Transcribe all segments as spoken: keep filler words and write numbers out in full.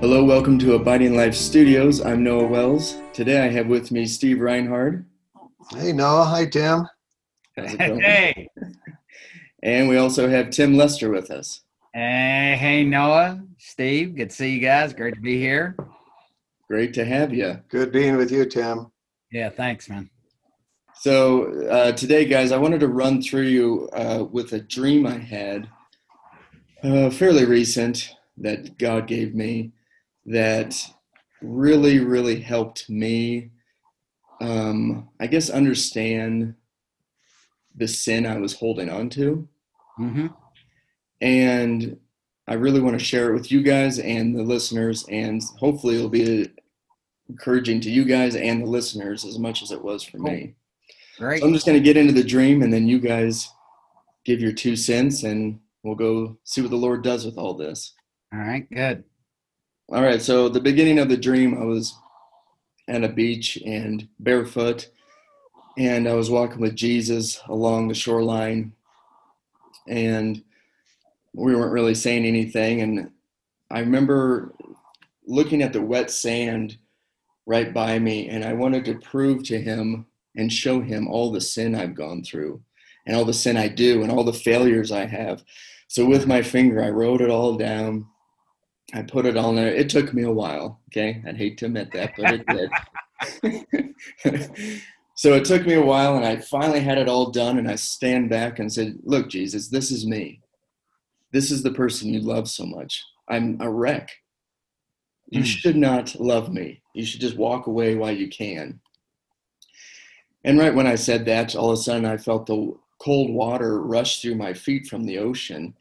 Hello, welcome to Abiding Life Studios. I'm Noah Wells. Today I have with me Steve Reinhard. Hey, Noah. Hi, Tim. How's it going? Hey. And we also have Tim Lester with us. Hey, hey, Noah, Steve. Good to see you guys. Great to be here. Great to have you. Good being with you, Tim. Yeah, thanks, man. So uh, today, guys, I wanted to run through you uh, with a dream I had uh, fairly recent that God gave me. That really, really helped me, um, I guess, understand the sin I was holding on to. Mm-hmm. And I really want to share it with you guys and the listeners, and hopefully it'll be encouraging to you guys and the listeners as much as it was for cool. me. Great. So I'm just going to get into the dream, and then you guys give your two cents, and we'll go see what the Lord does with all this. All right, good. All right, so the beginning of the dream, I was at a beach and barefoot, and I was walking with Jesus along the shoreline, and we weren't really saying anything. And I remember looking at the wet sand right by me, and I wanted to prove to him and show him all the sin I've gone through and all the sin I do and all the failures I have. So with my finger, I wrote it all down. I put it on there. It took me a while, okay? I'd hate to admit that, but it did. So it took me a while, and I finally had it all done, and I stand back and said, look, Jesus, this is me. This is the person you love so much. I'm a wreck. You mm. should not love me. You should just walk away while you can. And right when I said that, all of a sudden I felt the cold water rush through my feet from the ocean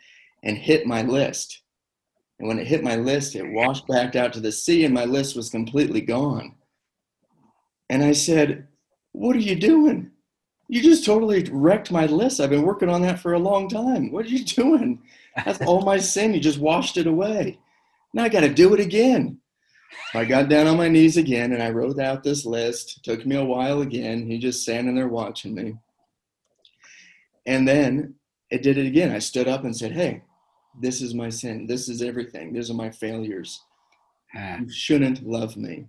and hit my list. And when it hit my list, it washed back out to the sea, and my list was completely gone. And I said, what are you doing? You just totally wrecked my list. I've been working on that for a long time. What are you doing? That's all my sin. You just washed it away. Now I got to do it again. So I got down on my knees again, and I wrote out this list. It took me a while again. He just standing there watching me. And then it did it again. I stood up and said, hey. This is my sin. This is everything. These are my failures. Ah. You shouldn't love me.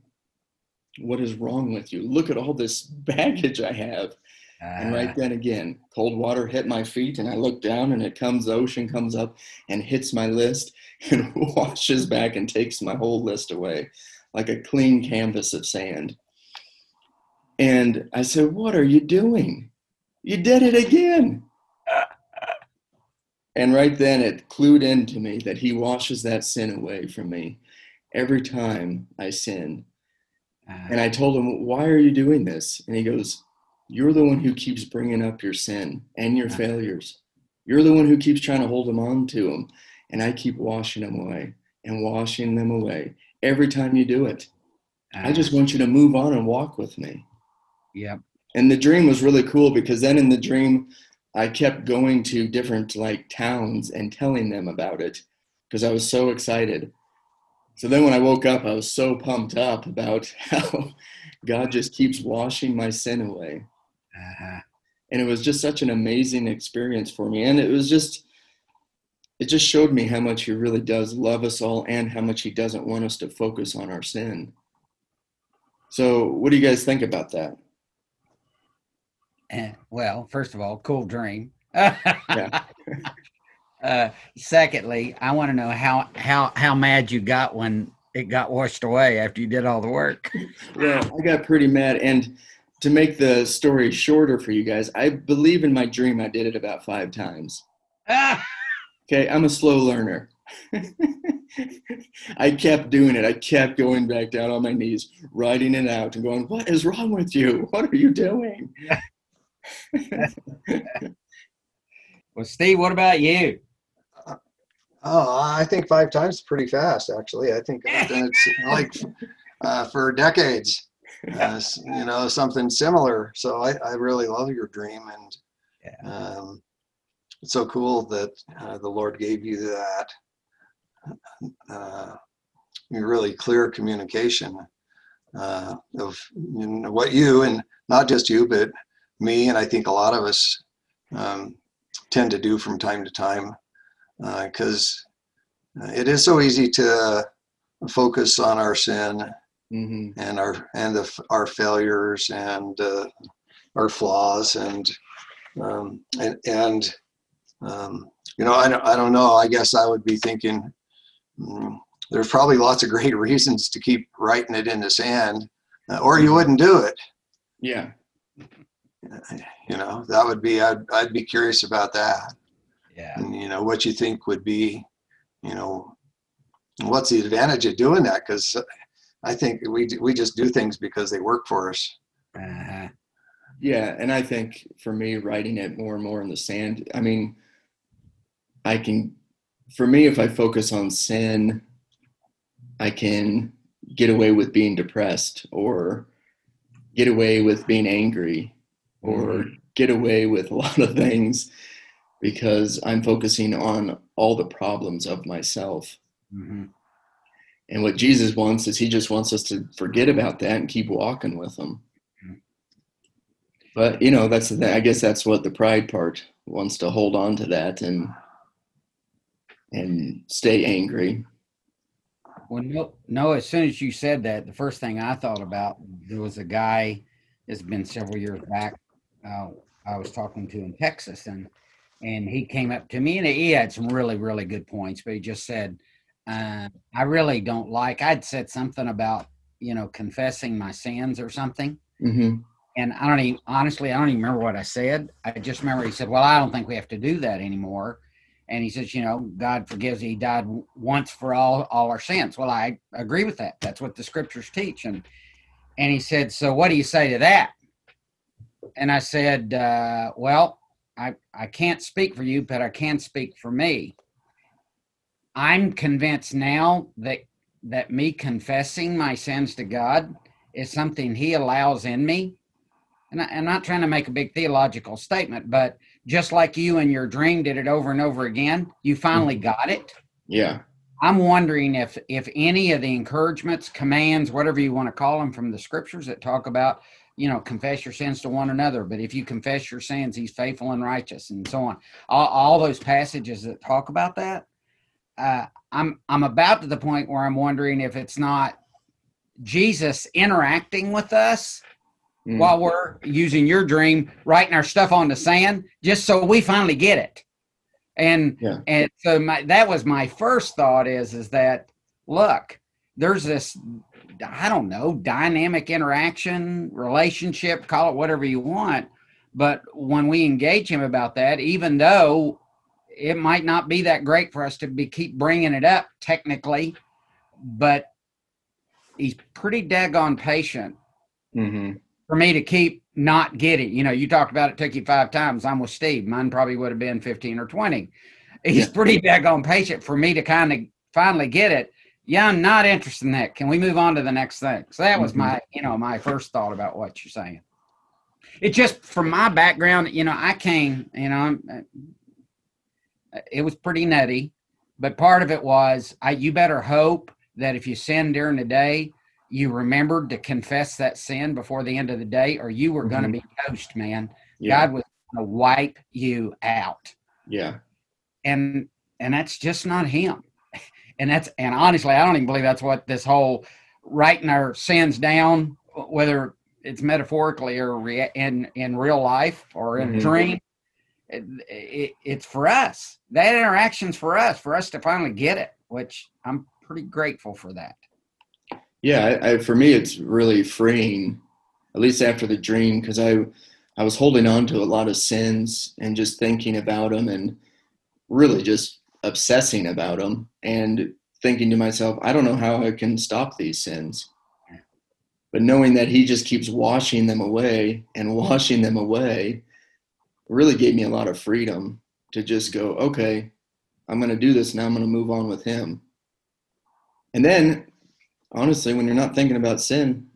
What is wrong with you? Look at all this baggage I have. Ah. And right then again, cold water hit my feet, and I look down, and it comes, the ocean comes up and hits my list and washes back and takes my whole list away like a clean canvas of sand. And I said, what are you doing? You did it again. And right then it clued into me that he washes that sin away from me every time I sin. And I told him, why are you doing this? And he goes, you're the one who keeps bringing up your sin and your failures. You're the one who keeps trying to hold them on to them. And I keep washing them away and washing them away every time you do it. I just want you to move on and walk with me. Yep. And the dream was really cool because then in the dream, I kept going to different like towns and telling them about it because I was so excited. So then when I woke up, I was so pumped up about how God just keeps washing my sin away. Uh-huh. And it was just such an amazing experience for me. And it was just, it just showed me how much he really does love us all and how much he doesn't want us to focus on our sin. So what do you guys think about that? And, well, first of all, cool dream. Yeah. uh, secondly, I want to know how, how, how mad you got when it got washed away after you did all the work. Yeah, I got pretty mad. And to make the story shorter for you guys, I believe in my dream I did it about five times. Okay, I'm a slow learner. I kept doing it. I kept going back down on my knees, writing it out and going, what is wrong with you? What are you doing? Well, Steve, what about you? Uh, oh, I think five times is pretty fast, actually. I think I've done it like uh, for decades, uh, you know, something similar. So I, I really love your dream. And yeah. um, it's so cool that uh, the Lord gave you that. Uh, really clear communication uh, of you know, what you and not just you, but me, and I think a lot of us um, tend to do from time to time because uh, it is so easy to focus on our sin mm-hmm. and our and the, our failures and uh, our flaws and um, and, and um, you know I don't, I don't know I guess I would be thinking mm, there's probably lots of great reasons to keep writing it in the sand, uh, or you wouldn't do it. Yeah. You know, that would be, I'd, I'd be curious about that. Yeah. And, you know, what you think would be, you know, what's the advantage of doing that? Because I think we we just do things because they work for us. Uh, yeah. And I think for me, writing it more and more in the sand, I mean, I can, for me, if I focus on sin, I can get away with being depressed or get away with being angry or mm-hmm. get away with a lot of things because I'm focusing on all the problems of myself. Mm-hmm. And what Jesus wants is he just wants us to forget about that and keep walking with him. Mm-hmm. But, you know, that's the thing. I guess that's what the pride part wants to hold on to that and, and stay angry. Well, no, no, as soon as you said that, the first thing I thought about, there was a guy, it's been several years back, uh, I was talking to in Texas, and and he came up to me, and he had some really, really good points, but he just said, uh, I really don't like, I'd said something about, you know, confessing my sins or something. Mm-hmm. And I don't even, honestly, I don't even remember what I said. I just remember he said, well, I don't think we have to do that anymore. And he says, you know, God forgives. He died once for all, all our sins. Well, I agree with that. That's what the scriptures teach. And, and he said, so what do you say to that? And I said, uh, well, I, I can't speak for you, but I can speak for me. I'm convinced now that, that me confessing my sins to God is something he allows in me. And I, I'm not trying to make a big theological statement, but just like you and your dream did it over and over again, you finally got it. Yeah. I'm wondering if if any of the encouragements, commands, whatever you want to call them from the scriptures that talk about, you know, confess your sins to one another, but if you confess your sins, he's faithful and righteous and so on. All, all those passages that talk about that, uh, I'm I'm about to the point where I'm wondering if it's not Jesus interacting with us Mm. while we're using your dream, writing our stuff on the sand, just so we finally get it. And yeah. and so my, that was my first thought is, is that, look, there's this, I don't know, dynamic interaction, relationship, call it whatever you want. But when we engage him about that, even though it might not be that great for us to be keep bringing it up technically, but he's pretty daggone patient. Mm-hmm. For me to keep not getting, you know, you talked about it took you five times. I'm with Steve. Mine probably would have been fifteen or twenty. He's yeah. pretty daggone patient for me to kind of finally get it. Yeah, I'm not interested in that. Can we move on to the next thing? So that was mm-hmm. my, you know, my first thought about what you're saying. It just, from my background, you know, I came, you know, it was pretty nutty, but part of it was, I, you better hope that if you sin during the day, you remembered to confess that sin before the end of the day, or you were going to be toast, man. Yeah. God was going to wipe you out. Yeah. And, and that's just not him. And that's, and honestly, I don't even believe that's what this whole writing our sins down, whether it's metaphorically or rea- in, in real life or in mm-hmm. a dream, it, it, it's for us. That interaction's for us, for us to finally get it, which I'm pretty grateful for that. Yeah, I, I, for me, it's really freeing, at least after the dream, because I, I was holding on to a lot of sins and just thinking about them and really just obsessing about them and thinking to myself, I don't know how I can stop these sins. But knowing that he just keeps washing them away and washing them away really gave me a lot of freedom to just go, okay, I'm going to do this now. I'm going to move on with him. And then honestly, when you're not thinking about sin,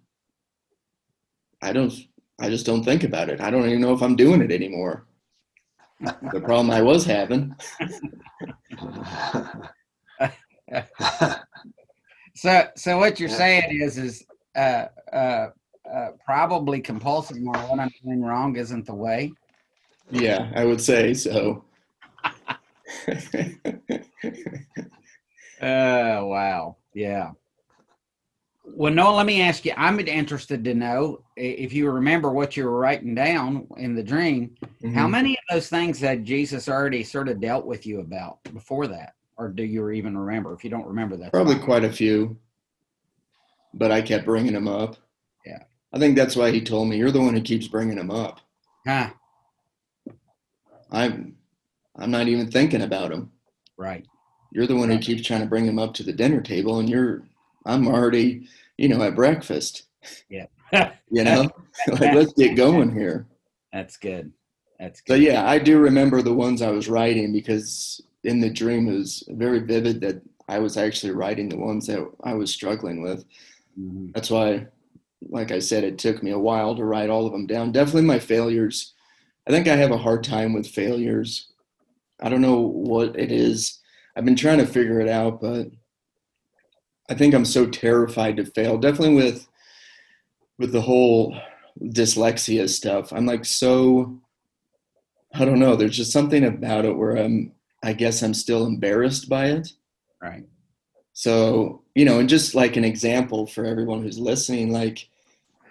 I don't, I just don't think about it. I don't even know if I'm doing it anymore. The problem I was having. so, so what you're saying is, is uh, uh, uh, probably compulsive or what I'm doing wrong isn't the way. Yeah, I would say so. Oh, wow. Yeah. Well, Noah, let me ask you, I'm interested to know if you remember what you were writing down in the dream, mm-hmm. how many of those things had Jesus already sort of dealt with you about before that? Or do you even remember? If you don't remember, that's probably fine. Quite a few, but I kept bringing them up. Yeah. I think that's why he told me, you're the one who keeps bringing them up. Huh. I'm, I'm not even thinking about them. Right. You're the one who keeps trying to bring them up to the dinner table, and you're, I'm already, you know, at breakfast. Yeah. You know, like, let's get going here. That's good. That's good. So yeah, I do remember the ones I was writing, because in the dream it was very vivid that I was actually writing the ones that I was struggling with. Mm-hmm. That's why, like I said, it took me a while to write all of them down. Definitely my failures. I think I have a hard time with failures. I don't know what it is. I've been trying to figure it out, but I think I'm so terrified to fail. Definitely with with the whole dyslexia stuff. I'm like, so, I don't know. There's just something about it where I'm, I guess I'm still embarrassed by it. Right. So, you know, and just like an example for everyone who's listening, like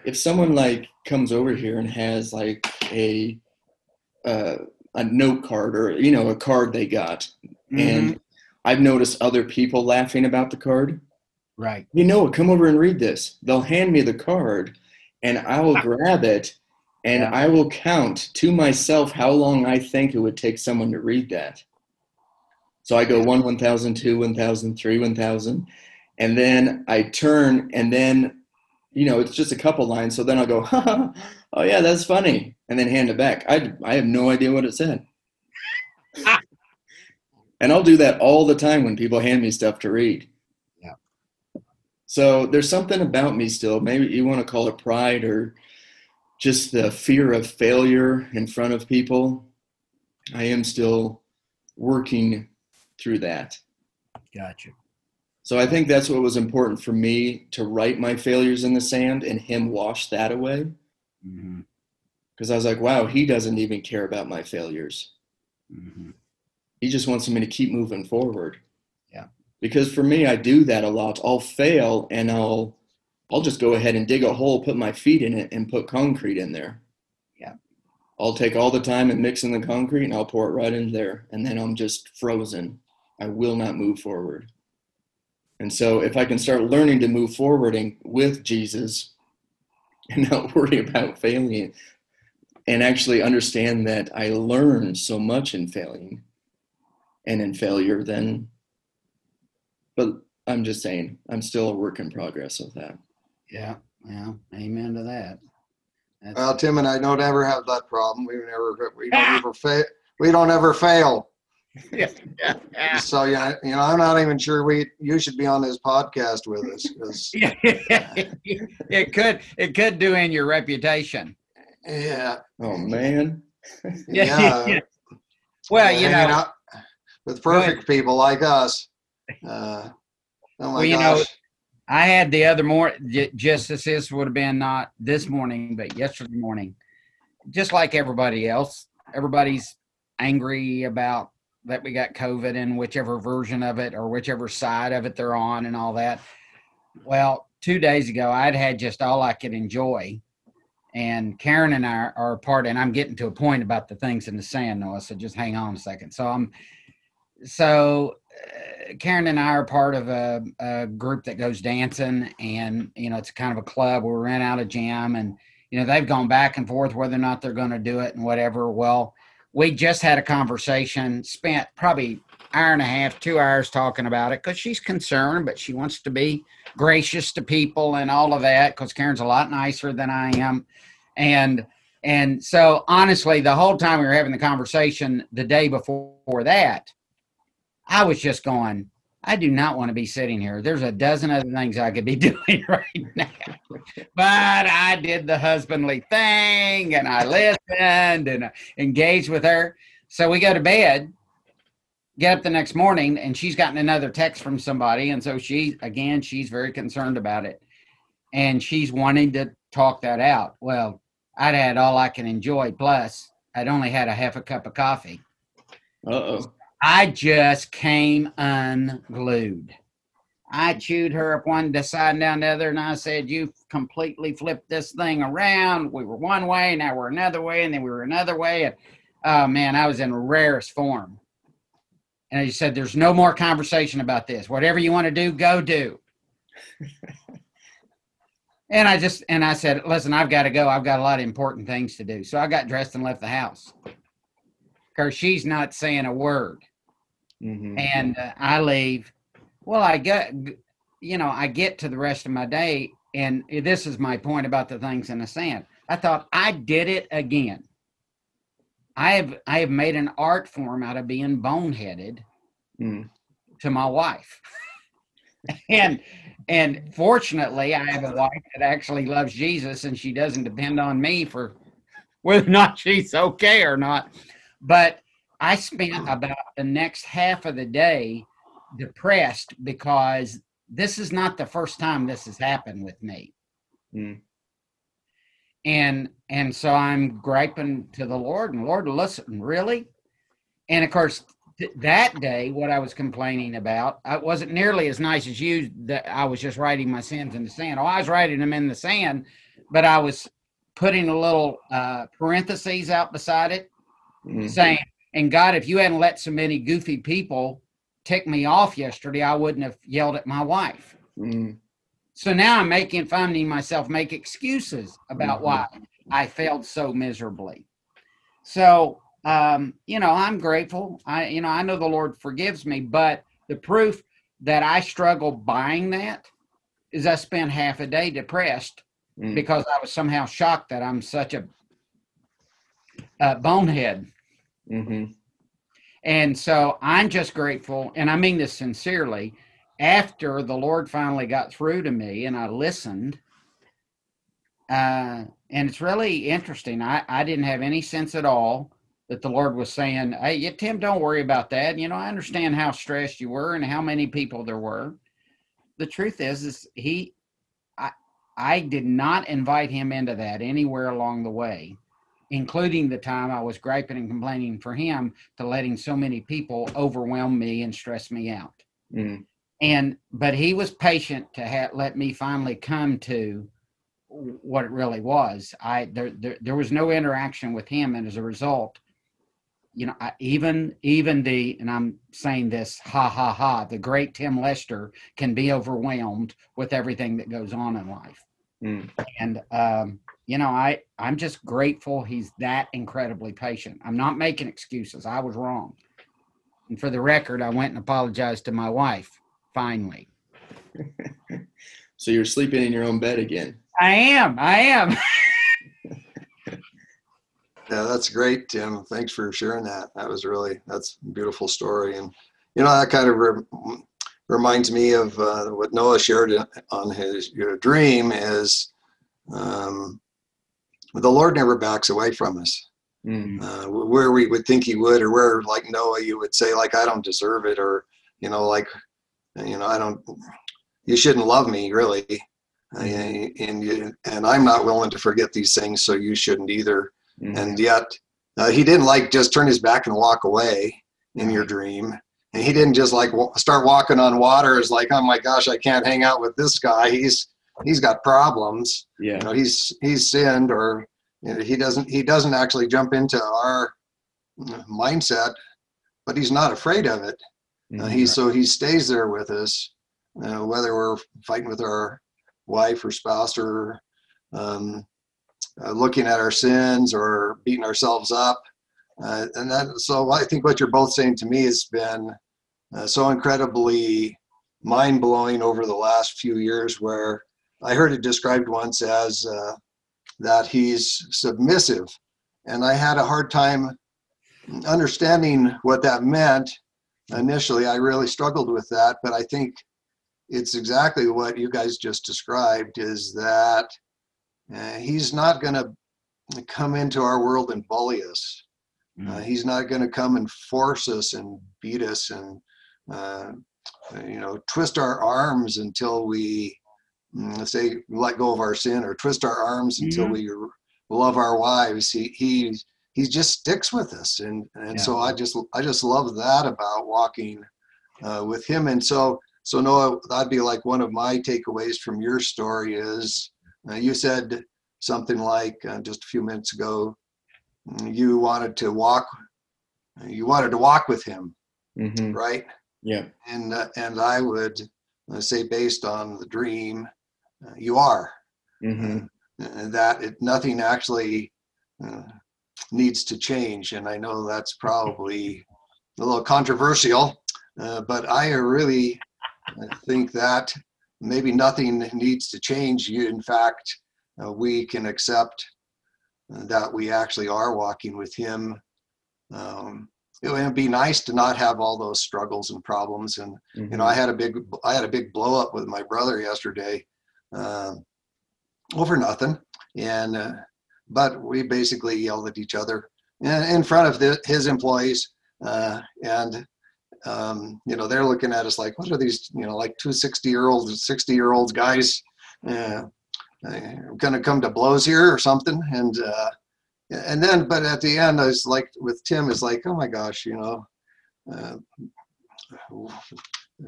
if someone like comes over here and has like a, uh, a note card or, you know, a card they got, mm-hmm. and I've noticed other people laughing about the card. Right. You know, come over and read this. They'll hand me the card and I will grab it and I will count to myself how long I think it would take someone to read that. So I go one, one thousand, two, one thousand, three, one thousand. And then I turn and then, you know, it's just a couple lines. So then I'll go, ha, oh yeah, that's funny. And then hand it back. I, I have no idea what it said. And I'll do that all the time when people hand me stuff to read. So there's something about me still, maybe you want to call it pride or just the fear of failure in front of people. I am still working through that. Gotcha. So I think that's what was important for me, to write my failures in the sand and him wash that away. Mm-hmm. Because I was like, wow, he doesn't even care about my failures. Mm-hmm. He just wants me to keep moving forward. Yeah. Because for me, I do that a lot. I'll fail and I'll I'll just go ahead and dig a hole, put my feet in it, and put concrete in there. Yeah. I'll take all the time and mix in the concrete and I'll pour it right in there. And then I'm just frozen. I will not move forward. And so if I can start learning to move forward and with Jesus and not worry about failing and actually understand that I learn so much in failing and in failure, then... But I'm just saying, I'm still a work in progress with that. Yeah, yeah, amen to that. That's well, Tim and I don't ever have that problem. We never, we don't ever fail. We don't ever fail. Yeah, yeah. So yeah, you know, I'm not even sure we. You should be on this podcast with us. Cause, yeah, it could, it could do in your reputation. Yeah. Oh man. Yeah. Yeah. Well, you know, out with perfect people like us. Uh, oh my well, you gosh. know, I had the other morning, just as this would have been not this morning, but yesterday morning, just like everybody else, everybody's angry about that we got COVID and whichever version of it or whichever side of it they're on and all that. Well, two days ago, I'd had just all I could enjoy. And Karen and I are apart, and I'm getting to a point about the things in the sand, Noah, so just hang on a second. So I'm, so... Uh, Karen and I are part of a, a group that goes dancing, and you know it's kind of a club. We rent out a gym, and you know they've gone back and forth whether or not they're going to do it and whatever. Well, we just had a conversation, spent probably hour and a half, two hours talking about it because she's concerned, but she wants to be gracious to people and all of that because Karen's a lot nicer than I am, and and so honestly, the whole time we were having the conversation the day before that. I was just going, I do not want to be sitting here. There's a dozen other things I could be doing right now. But I did the husbandly thing, and I listened and engaged with her. So we go to bed, get up the next morning, and she's gotten another text from somebody. And so she, again, she's very concerned about it. And she's wanting to talk that out. Well, I'd had all I can enjoy. Plus, I'd only had a half a cup of coffee. Uh-oh. I just came unglued. I chewed her up one side and down the other, and I said, you completely flipped this thing around. We were one way, now we're another way, and then we were another way. And, oh, man, I was in rarest form. And he said, there's no more conversation about this. Whatever you want to do, go do. And I just, and I said, listen, I've got to go. I've got a lot of important things to do. So I got dressed and left the house. Because she's not saying a word. Mm-hmm. And uh, I leave. Well, I get, you know, I get to the rest of my day, and this is my point about the things in the sand. I thought, I did it again. I have, I have made an art form out of being boneheaded mm. to my wife. and, and fortunately, I have a wife that actually loves Jesus, and she doesn't depend on me for whether or not she's okay or not. But I spent about the next half of the day depressed, because this is not the first time this has happened with me. Mm. And and so I'm griping to the Lord, and Lord, listen, really? And of course, th- that day, what I was complaining about, I wasn't nearly as nice as you, that I was just writing my sins in the sand. Oh, I was writing them in the sand, but I was putting a little uh, parentheses out beside it, mm-hmm. saying, and God, if you hadn't let so many goofy people tick me off yesterday, I wouldn't have yelled at my wife. Mm. So now I'm making, finding myself make excuses about mm-hmm. why I failed so miserably. So, um, you know, I'm grateful. I, you know, I know the Lord forgives me, but the proof that I struggle buying that is I spent half a day depressed mm. because I was somehow shocked that I'm such a, a bonehead. Mm-hmm. And so I'm just grateful, and I mean this sincerely, after the Lord finally got through to me and I listened, uh, and it's really interesting. I, I didn't have any sense at all that the Lord was saying, hey, yeah, Tim, don't worry about that. You know, I understand how stressed you were and how many people there were. The truth is, is he, I, I did not invite him into that anywhere along the way, including the time I was griping and complaining for him to letting so many people overwhelm me and stress me out. Mm. And, but he was patient to ha- let me finally come to what it really was. I, there, there, there was no interaction with him. And as a result, you know, I, even, even the, and I'm saying this, ha ha ha, the great Tim Lester can be overwhelmed with everything that goes on in life. Mm. And, um, You know, I, I'm just grateful he's that incredibly patient. I'm not making excuses. I was wrong. And for the record, I went and apologized to my wife, finally. So you're sleeping in your own bed again. I am. I am. Yeah, that's great, Tim. Thanks for sharing that. That was really, that's a beautiful story. And, you know, that kind of re- reminds me of uh, what Noah shared on his your dream is, um, the Lord never backs away from us, mm. uh, where we would think he would, or where like Noah, you would say like, I don't deserve it. Or, you know, like, you know, I don't, you shouldn't love me really. Mm. I, and, you, and I'm not willing to forget these things. So you shouldn't either. Mm. And yet uh, he didn't like just turn his back and walk away in your dream. And he didn't just like w- start walking on water. It's like, oh my gosh, I can't hang out with this guy. He's, he's got problems. Yeah. You know, he's he's sinned, or you know, he doesn't he doesn't actually jump into our mindset, but he's not afraid of it. Mm-hmm. Uh, he so he stays there with us, uh, whether we're fighting with our wife or spouse, or um, uh, looking at our sins, or beating ourselves up. Uh, and that, so I think what you're both saying to me has been uh, so incredibly mind blowing over the last few years, where I heard it described once as uh, that he's submissive, and I had a hard time understanding what that meant initially. I really struggled with that, but I think it's exactly what you guys just described, is that uh, he's not going to come into our world and bully us. Mm-hmm. Uh, he's not going to come and force us and beat us and, uh, you know, twist our arms until we, let's say, let go of our sin, or twist our arms until yeah. we love our wives. He he he just sticks with us, and and yeah. so I just I just love that about walking uh, with him. And so So Noah, that'd be like one of my takeaways from your story is, uh, you said something like uh, just a few minutes ago, you wanted to walk, you wanted to walk with him, mm-hmm. right? Yeah. And uh, and I would uh, say, based on the dream, uh, you are. Mm-hmm. uh, that it, nothing actually uh, needs to change. And I know that's probably a little controversial, uh, but I really think that maybe nothing needs to change. You, in fact, uh, we can accept that we actually are walking with him. Um, it would be nice to not have all those struggles and problems. And, mm-hmm. you know, I had a big, I had a big blow up with my brother yesterday, uh, over nothing. And, uh, but we basically yelled at each other in front of the, his employees. Uh, and, um, you know, they're looking at us like, what are these, you know, like two sixty year old, sixty year old guys, uh, I'm going to come to blows here or something. And, uh, and then, but at the end, I was like, with Tim, it's like, oh my gosh, you know, uh,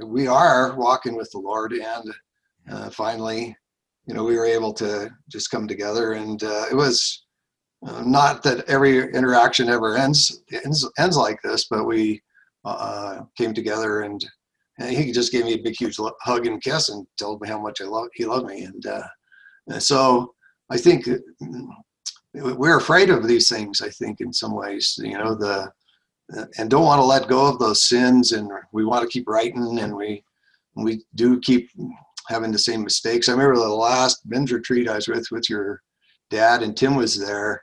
we are walking with the Lord. And, uh, finally, you know, we were able to just come together, and, uh, it was uh, not that every interaction ever ends, ends, ends like this, but we, uh, came together, and, and he just gave me a big, huge hug and kiss and told me how much I love, he loved me. And, uh, And so I think we're afraid of these things, I think, in some ways, you know, the, and don't want to let go of those sins, and we want to keep writing, and we, we do keep having the same mistakes. I remember the last men's retreat I was with, with your dad, and Tim was there.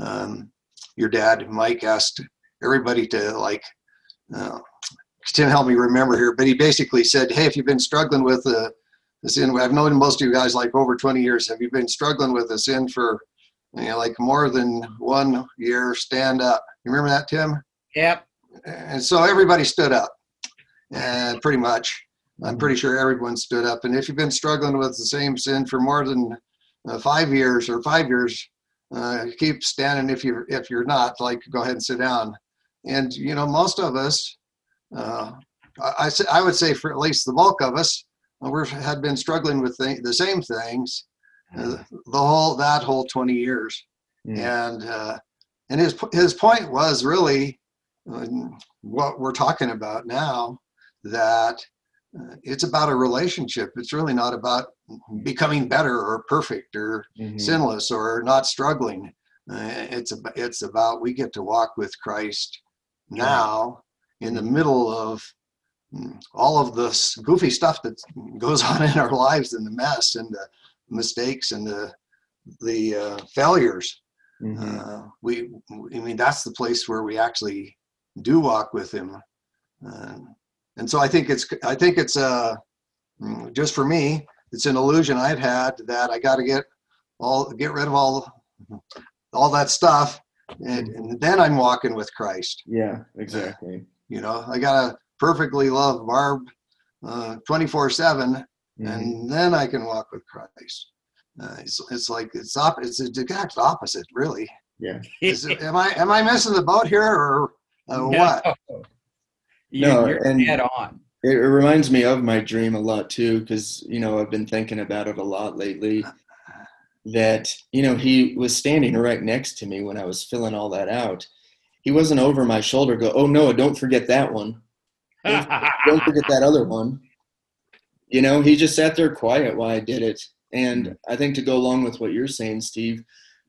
Um, your dad, Mike, asked everybody to, like, uh, Tim helped me remember here, but he basically said, hey, if you've been struggling with the, the sin, I've known most of you guys like over twenty years. Have you been struggling with a sin for, you know, like more than one year? Stand up. You remember that, Tim? Yep. And so everybody stood up, and pretty much, I'm pretty sure everyone stood up. And if you've been struggling with the same sin for more than uh, five years or five years, uh, keep standing. If you're if you're not, like, go ahead and sit down. And you know, most of us, uh, I I would say for at least the bulk of us, we had been struggling with the, the same things uh, the whole that whole twenty years, mm. and uh, and his his point was really uh, what we're talking about now, that uh, it's about a relationship. It's really not about becoming better or perfect or mm-hmm. sinless or not struggling. Uh, it's about, it's about we get to walk with Christ now in the middle of all of this goofy stuff that goes on in our lives, and the mess and the mistakes and the the uh, failures. Mm-hmm. Uh, we, I mean, that's the place where we actually do walk with him. Uh, and so I think it's, I think it's uh, just for me, it's an illusion I've had that I got to get all, get rid of all, all that stuff. And, and then I'm walking with Christ. Yeah, exactly. Uh, you know, I got to perfectly love Barb uh, twenty-four seven, mm-hmm. and then I can walk with Christ. Uh, it's, it's like it's op- it's the exact opposite, really. Yeah. Is it, am I am I missing the boat here, or uh, no. what? You, no, you're and head on. It reminds me of my dream a lot too, because you know I've been thinking about it a lot lately. That you know he was standing right next to me when I was filling all that out. He wasn't over my shoulder. Go, oh no, don't forget that one. Don't forget that other one. You know, he just sat there quiet while I did it. And I think to go along with what you're saying, Steve,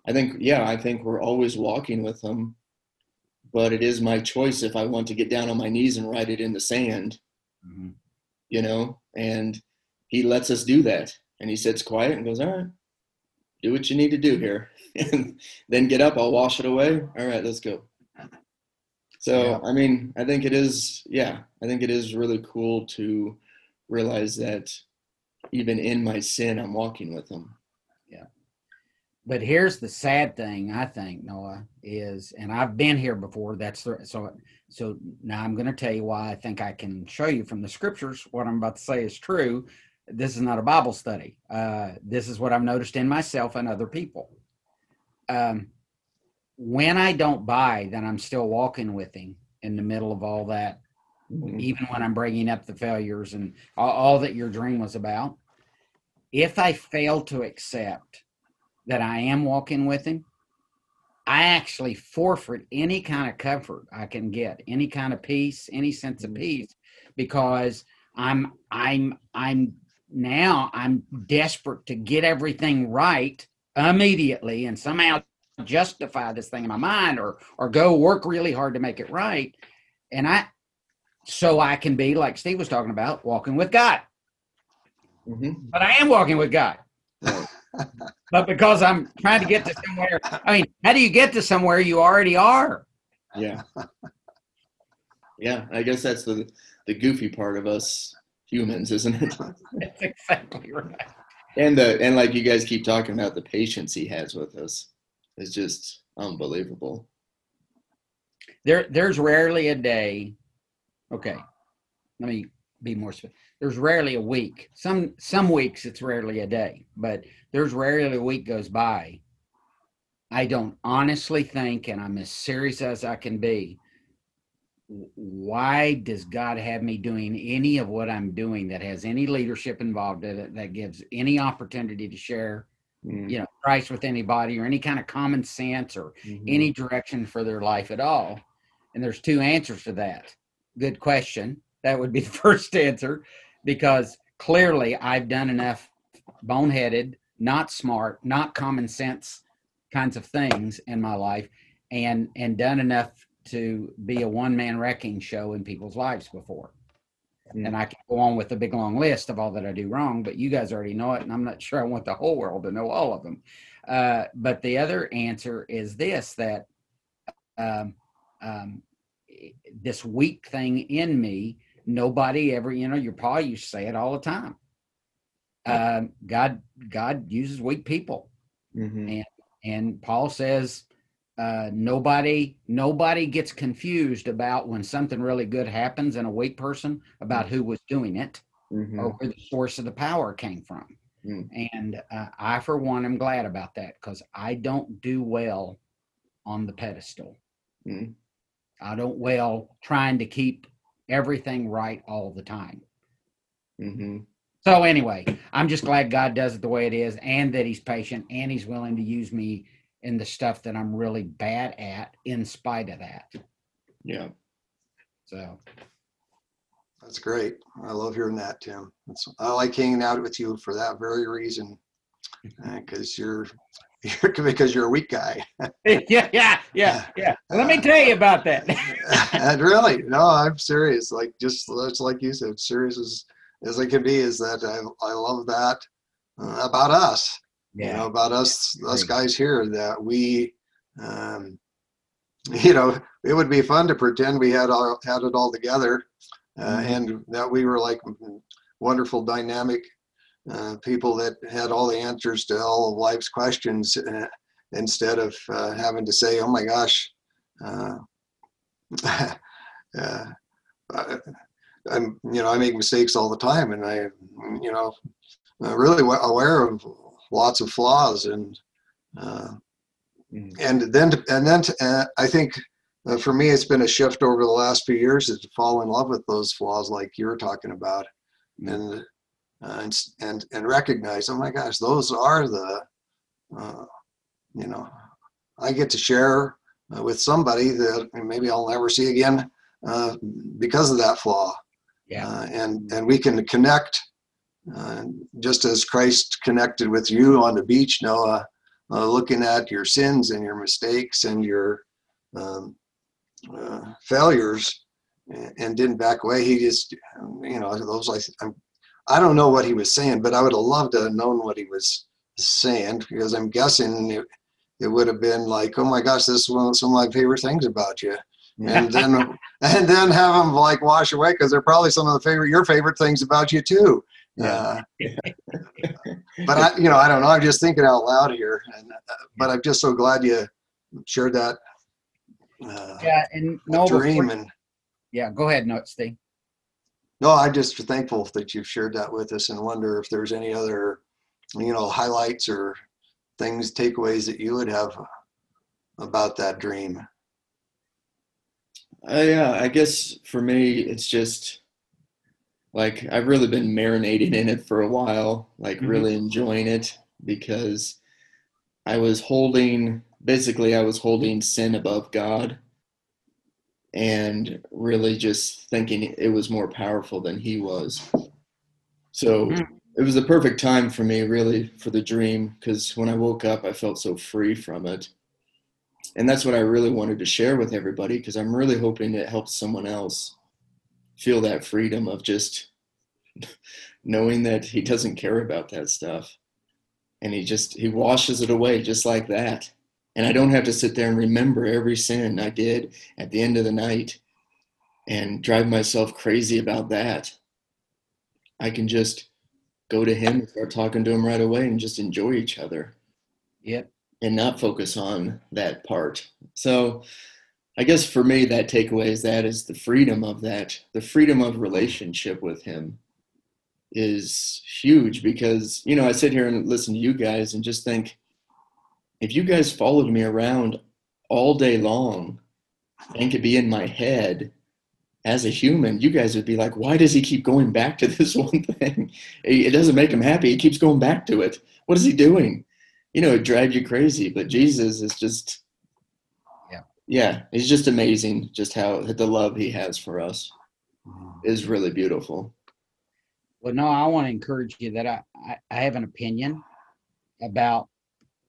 I think, yeah, I think we're always walking with him, but it is my choice if I want to get down on my knees and write it in the sand, mm-hmm. you know, and he lets us do that. And he sits quiet and goes, all right, do what you need to do here. And then get up, I'll wash it away. All right, let's go. So, yeah. I mean, I think it is, yeah, I think it is really cool to realize that even in my sin, I'm walking with him. Yeah. But here's the sad thing, I think, Noah, is, and I've been here before, that's the, so, so now I'm going to tell you why I think I can show you from the scriptures what I'm about to say is true. This is not a Bible study. Uh, this is what I've noticed in myself and other people. Um When I don't buy that I'm still walking with him in the middle of all that mm-hmm. even when I'm bringing up the failures and all, all that your dream was about, if I fail to accept that I am walking with him, I actually forfeit any kind of comfort I can get, any kind of peace, any sense of peace, because I'm, I'm, I'm now I'm desperate to get everything right immediately and somehow justify this thing in my mind or, or go work really hard to make it right. And I, so I can be like Steve was talking about, walking with God, mm-hmm. but I am walking with God. But because I'm trying to get to somewhere, I mean, how do you get to somewhere you already are? Yeah. Yeah, I guess that's the, the goofy part of us humans, isn't it? That's exactly right. And the and like you guys keep talking about, the patience he has with us is just unbelievable. There, there's rarely a day. Okay, let me be more specific. There's rarely a week. Some some weeks it's rarely a day, but there's rarely a week goes by I don't honestly think, and I'm as serious as I can be, why does God have me doing any of what I'm doing that has any leadership involved in it, that gives any opportunity to share, mm-hmm. you know, Christ with anybody or any kind of common sense or mm-hmm. any direction for their life at all? And there's two answers to that. Good question. That would be the first answer, because clearly I've done enough boneheaded, not smart, not common sense kinds of things in my life, and, and done enough to be a one-man wrecking show in people's lives before. Mm-hmm. And I can go on with a big, long list of all that I do wrong, but you guys already know it, and I'm not sure I want the whole world to know all of them. Uh, but the other answer is this, that um, um, this weak thing in me, nobody ever, you know, your pa used to say it all the time. Um, God, God uses weak people. Mm-hmm. And, and Paul says, uh, nobody, nobody gets confused about when something really good happens in a weak person about who was doing it mm-hmm. or where the source of the power came from. Mm. And uh, I, for one, am glad about that, because I don't do well on the pedestal. Mm. I don't well trying to keep everything right all the time. Mm-hmm. So anyway, I'm just glad God does it the way it is, and that he's patient, and he's willing to use me in the stuff that I'm really bad at in spite of that. Yeah. So. That's great. I love hearing that, Tim. That's, I like hanging out with you for that very reason, because uh, you're, you're, because you're a weak guy. yeah, yeah, yeah, yeah. Let me tell you about that. And really, no, I'm serious. Like, just, just like you said, serious as, as I can be, is that I, I love that uh, about us. Yeah. You know, about us, us guys here, that we, um, you know, it would be fun to pretend we had all, had it all together, uh, mm-hmm. and that we were like wonderful, dynamic uh, people that had all the answers to all of life's questions, uh, instead of uh, having to say, "Oh my gosh, uh, uh, I'm, you know, I make mistakes all the time, and I, you know, I'm really aware of lots of flaws," and uh, mm. and then and then uh, I think uh, for me it's been a shift over the last few years, is to fall in love with those flaws, like you were talking about, mm. and, uh, and and and recognize, oh my gosh, those are the uh, you know, I get to share uh, with somebody that maybe I'll never see again uh, because of that flaw, yeah, uh, and and we can connect. Uh, just as Christ connected with you on the beach, Noah, uh, looking at your sins and your mistakes and your um, uh, failures, and, and didn't back away. He just, you know, those I, I'm, I don't know what he was saying, but I would have loved to have known what he was saying, because I'm guessing it, it would have been like, oh my gosh, this is one of some of my favorite things about you. And then and then have them like wash away, because they're probably some of the favorite your favorite things about you too. Uh, but I, you know, I don't know. I'm just thinking out loud here, and, uh, but I'm just so glad you shared that. Uh, yeah, and no, dream before, and yeah, go ahead, no, Steve. No, I'm just thankful that you've shared that with us, and wonder if there's any other, you know, highlights or things, takeaways that you would have about that dream. Uh, yeah, I guess for me, it's just like I've really been marinating in it for a while, like mm-hmm. really enjoying it, because I was holding, basically I was holding sin above God and really just thinking it was more powerful than he was. So mm-hmm. it was the perfect time for me, really, for the dream, because when I woke up, I felt so free from it. And that's what I really wanted to share with everybody, because I'm really hoping it helps someone else feel that freedom of just knowing that he doesn't care about that stuff. And he just, he washes it away just like that. And I don't have to sit there and remember every sin I did at the end of the night and drive myself crazy about that. I can just go to him and start talking to him right away and just enjoy each other. Yep. And not focus on that part. So I guess for me, that takeaway is that is the freedom of that. The freedom of relationship with him is huge, because, you know, I sit here and listen to you guys and just think, if you guys followed me around all day long and could be in my head as a human, you guys would be like, why does he keep going back to this one thing? It doesn't make him happy. He keeps going back to it. What is he doing? You know, it drives you crazy, but Jesus is just, yeah, yeah, he's just amazing. Just how the love he has for us is really beautiful. Well, no, I want to encourage you that I, I, I have an opinion about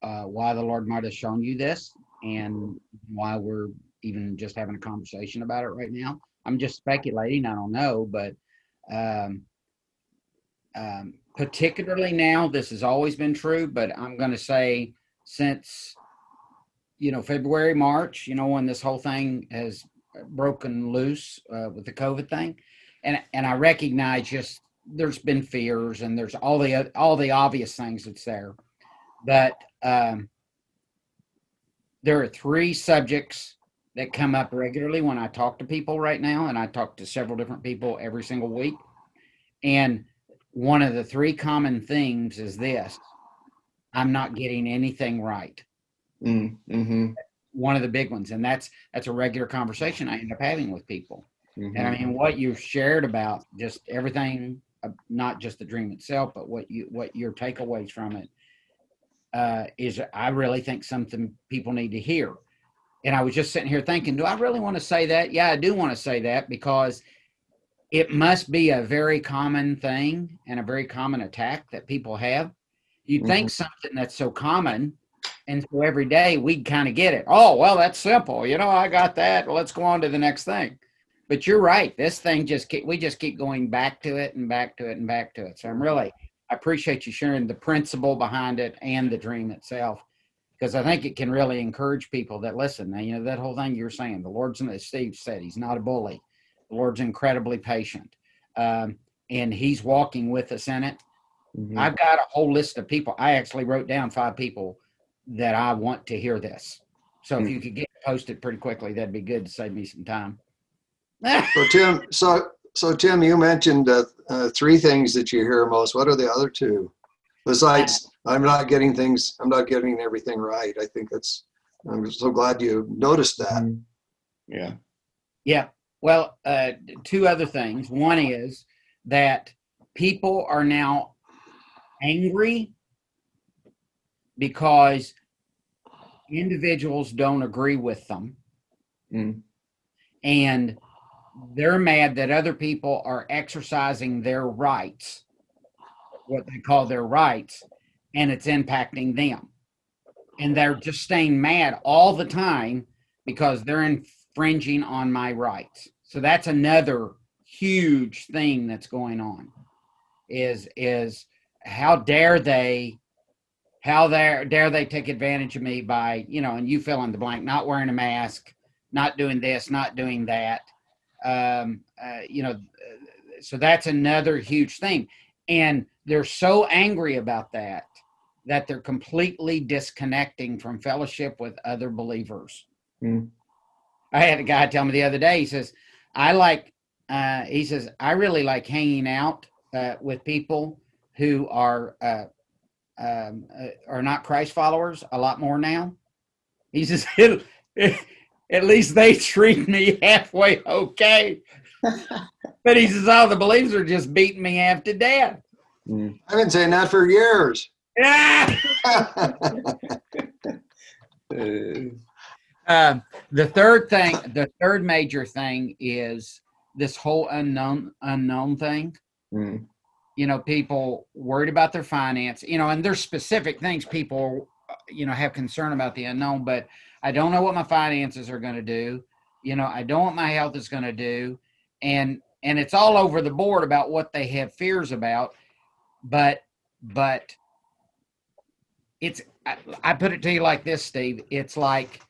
uh, why the Lord might have shown you this and why we're even just having a conversation about it right now. I'm just speculating. I don't know, but um, um, particularly now, this has always been true, but I'm going to say since, you know, February, March, you know, when this whole thing has broken loose uh, with the COVID thing. And and I recognize just there's been fears and there's all the, all the obvious things that's there. But um, there are three subjects that come up regularly when I talk to people right now. And I talk to several different people every single week. And one of the three common themes is this: I'm not getting anything right. Mm, mm-hmm. One of the big ones. And that's, that's a regular conversation I end up having with people. Mm-hmm. And I mean, what you've shared about just everything, not just the dream itself, but what you, what your takeaways from it uh, is, I really think something people need to hear. And I was just sitting here thinking, do I really want to say that? Yeah, I do want to say that, because it must be a very common thing and a very common attack that people have. You mm-hmm. think something that's so common, and so every day we kind of get it. Oh, well, that's simple. You know, I got that. Well, let's go on to the next thing. But you're right. This thing just keep, we just keep going back to it and back to it and back to it. So I'm really, I appreciate you sharing the principle behind it and the dream itself, because I think it can really encourage people that, listen, you know, that whole thing you're saying, the Lord's, as Steve said, he's not a bully. The Lord's incredibly patient. Um, and he's walking with us in it. Mm-hmm. I've got a whole list of people. I actually wrote down five people that I want to hear this. So mm-hmm. if you could get it posted pretty quickly, that'd be good to save me some time. so Tim, so, so Tim, you mentioned uh, uh, three things that you hear most. What are the other two? Besides, I'm not getting things, I'm not getting everything right. I think that's, I'm so glad you noticed that. Yeah. Yeah. Well, uh, two other things. One is that people are now angry because individuals don't agree with them. Mm. And they're mad that other people are exercising their rights, what they call their rights, and it's impacting them. And they're just staying mad all the time because they're infringing on my rights. So that's another huge thing that's going on, is, is how dare they, how dare, dare they take advantage of me by, you know, and you fill in the blank, not wearing a mask, not doing this, not doing that. Um, uh, you know, so that's another huge thing. And they're so angry about that, that they're completely disconnecting from fellowship with other believers. Mm. I had a guy tell me the other day, he says, I like, uh, he says, I really like hanging out uh, with people who are, uh, um, uh, are not Christ followers a lot more now. He says, it, it, at least they treat me halfway okay. But he says, oh, the believers are just beating me half to death. Mm. I've been saying that for years. Ah! Uh, the third thing, the third major thing is this whole unknown, unknown thing. Mm. You know, people worried about their finance, you know, and there's specific things people, you know, have concern about the unknown, but I don't know what my finances are going to do. You know, I don't know what my health is going to do. And, and it's all over the board about what they have fears about. But, but it's, I, I put it to you like this, Steve, it's like,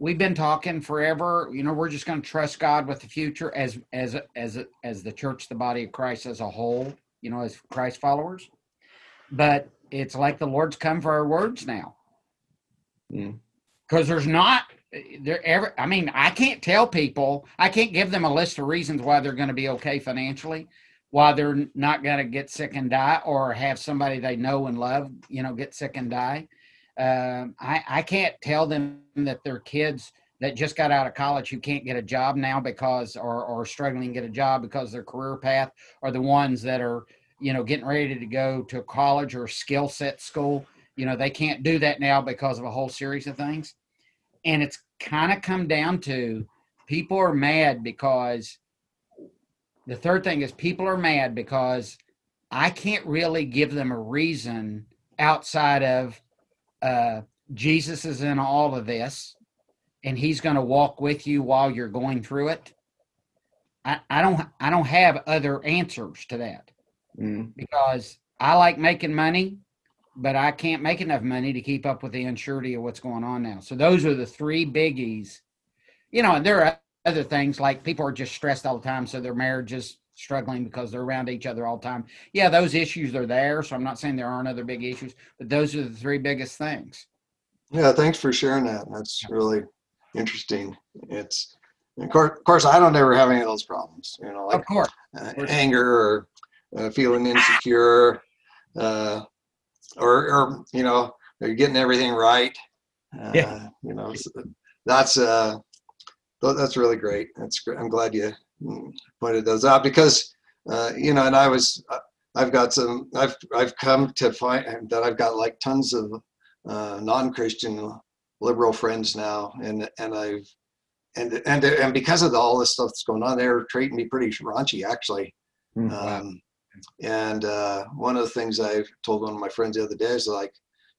we've been talking forever, you know, we're just going to trust God with the future as, as, as, as the church, the body of Christ as a whole, you know, as Christ followers, but it's like the Lord's come for our words now. Yeah. Cause there's not there ever, I mean, I can't tell people, I can't give them a list of reasons why they're going to be okay financially, why they're not going to get sick and die or have somebody they know and love, you know, get sick and die. Um, I, I can't tell them that their kids that just got out of college who can't get a job now because, or, or struggling to get a job because their career path, are the ones that are, you know, getting ready to go to college or skill set school. You know, they can't do that now because of a whole series of things. And it's kind of come down to people are mad because the third thing is people are mad because I can't really give them a reason outside of, uh Jesus is in all of this and he's going to walk with you while you're going through it. I, I don't I don't have other answers to that. Mm. Because I like making money, but I can't make enough money to keep up with the uncertainty of what's going on now. So those are the three biggies. You know, and there are other things like people are just stressed all the time, so their marriage is struggling because they're around each other all the time. Yeah, those issues are there. So I'm not saying there aren't other big issues, but those are the three biggest things. Yeah, thanks for sharing that. That's really interesting. It's, of course, of course I don't ever have any of those problems, you know, like of course. Uh, anger or uh, feeling insecure uh, or, or, you know, they're getting everything right. Uh, yeah. You know, so that's, uh, that's really great. That's great. I'm glad you pointed those out because uh you know and I was I've got some I've I've come to find that I've got like tons of uh non-Christian liberal friends now and and I've and and and because of the, all this stuff that's going on, they're treating me pretty raunchy actually. Mm-hmm. um and uh one of the things I've told one of my friends the other day is like,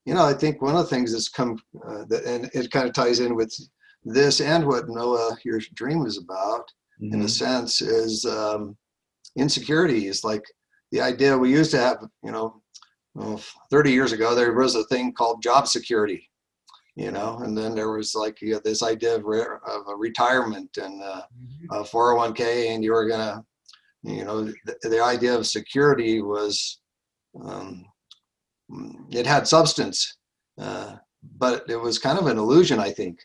you know, I think one of the things that's come uh, that, and it kind of ties in with this and what Noah, your dream was about in a sense, is um, insecurity is like the idea we used to have, you know, well, thirty years ago, there was a thing called job security, you know, and then there was like you know, this idea of, re- of a retirement and uh, a four oh one k, and you were going to, you know, th- the idea of security was, um, it had substance, uh, but it was kind of an illusion, I think,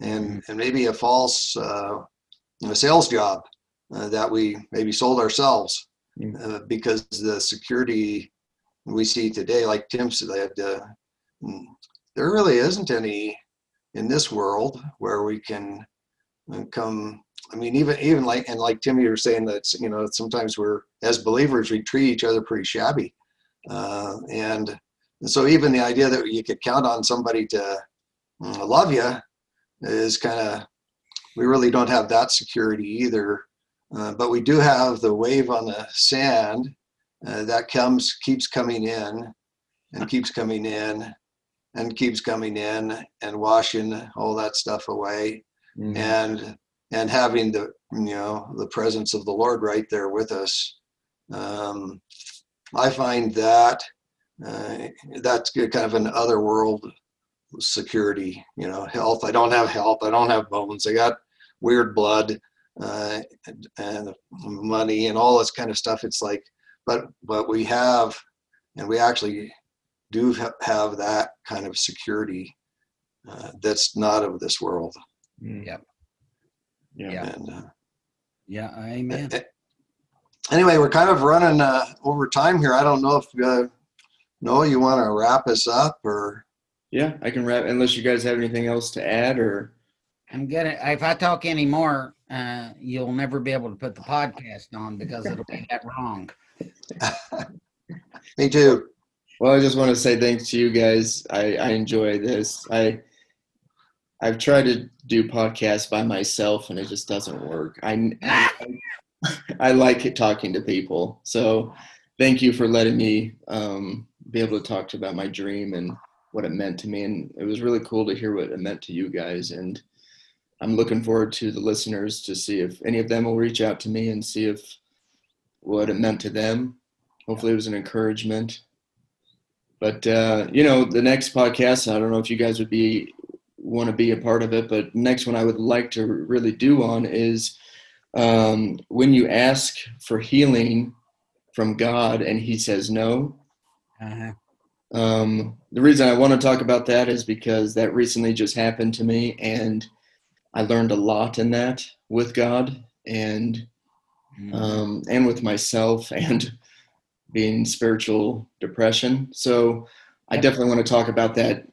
and, and maybe a false uh a sales job uh, that we maybe sold ourselves uh, because the security we see today, like Tim said, uh, there really isn't any in this world where we can come. I mean, even, even like, and like Tim, you were saying that, you know, sometimes we're, as believers, we treat each other pretty shabby. Uh, and so even the idea that you could count on somebody to uh, love you is kind of, we really don't have that security either, uh, but we do have the wave on the sand uh, that comes, keeps coming in and keeps coming in and keeps coming in and washing all that stuff away. Mm-hmm. and, and having the, you know, the presence of the Lord right there with us. Um, I find that, uh, that's kind of an otherworld security, you know, health. I don't have health. I don't have bones. I got weird blood uh, and, and money and all this kind of stuff. It's like, but but we have, and we actually do ha- have that kind of security uh, that's not of this world. Yep. Yeah. And, uh, yeah. Amen. Uh, anyway, we're kind of running uh, over time here. I don't know if uh, Noah, you want to wrap us up or. Yeah, I can wrap unless you guys have anything else to add or I'm gonna, if I talk any more, uh, you'll never be able to put the podcast on because it'll be that wrong. Me too. Well, I just want to say thanks to you guys. I, I enjoy this. I, I've tried to do podcasts by myself and it just doesn't work. I, I, I like it talking to people. So thank you for letting me um, be able to talk to about my dream and what it meant to me. And it was really cool to hear what it meant to you guys. And I'm looking forward to the listeners to see if any of them will reach out to me and see if what it meant to them. Hopefully it was an encouragement. But, uh, you know, the next podcast, I don't know if you guys would be want to be a part of it, but next one I would like to really do on is um, when you ask for healing from God and he says no. Uh-huh. Um, the reason I want to talk about that is because that recently just happened to me, and I learned a lot in that with God and um, and with myself and being spiritual depression. So I definitely want to talk about that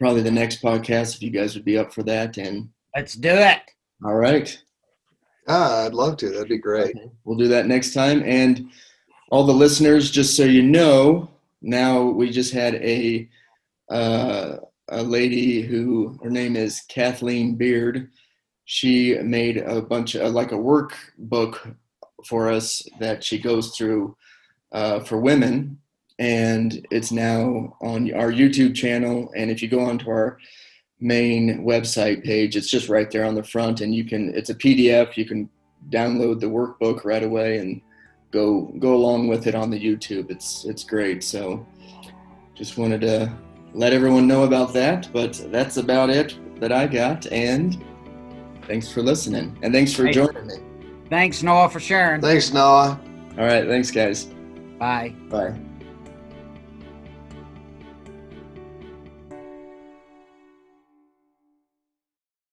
probably the next podcast if you guys would be up for that. And let's do it. All right. Ah, I'd love to. That'd be great. Okay. We'll do that next time. And all the listeners, just so you know, now we just had a uh, a lady who her name is Kathleen Beard. She made a bunch of like a workbook for us that she goes through uh, for women. And it's now on our YouTube channel. And if you go onto our main website page, it's just right there on the front, and you can, it's a P D F. You can download the workbook right away and go, go along with it on the YouTube. It's, it's great. So just wanted to let everyone know about that, but that's about it that I got. And thanks for listening, and thanks for joining me. Thanks, Noah, for sharing. Thanks, Noah. All right. Thanks, guys. Bye. Bye.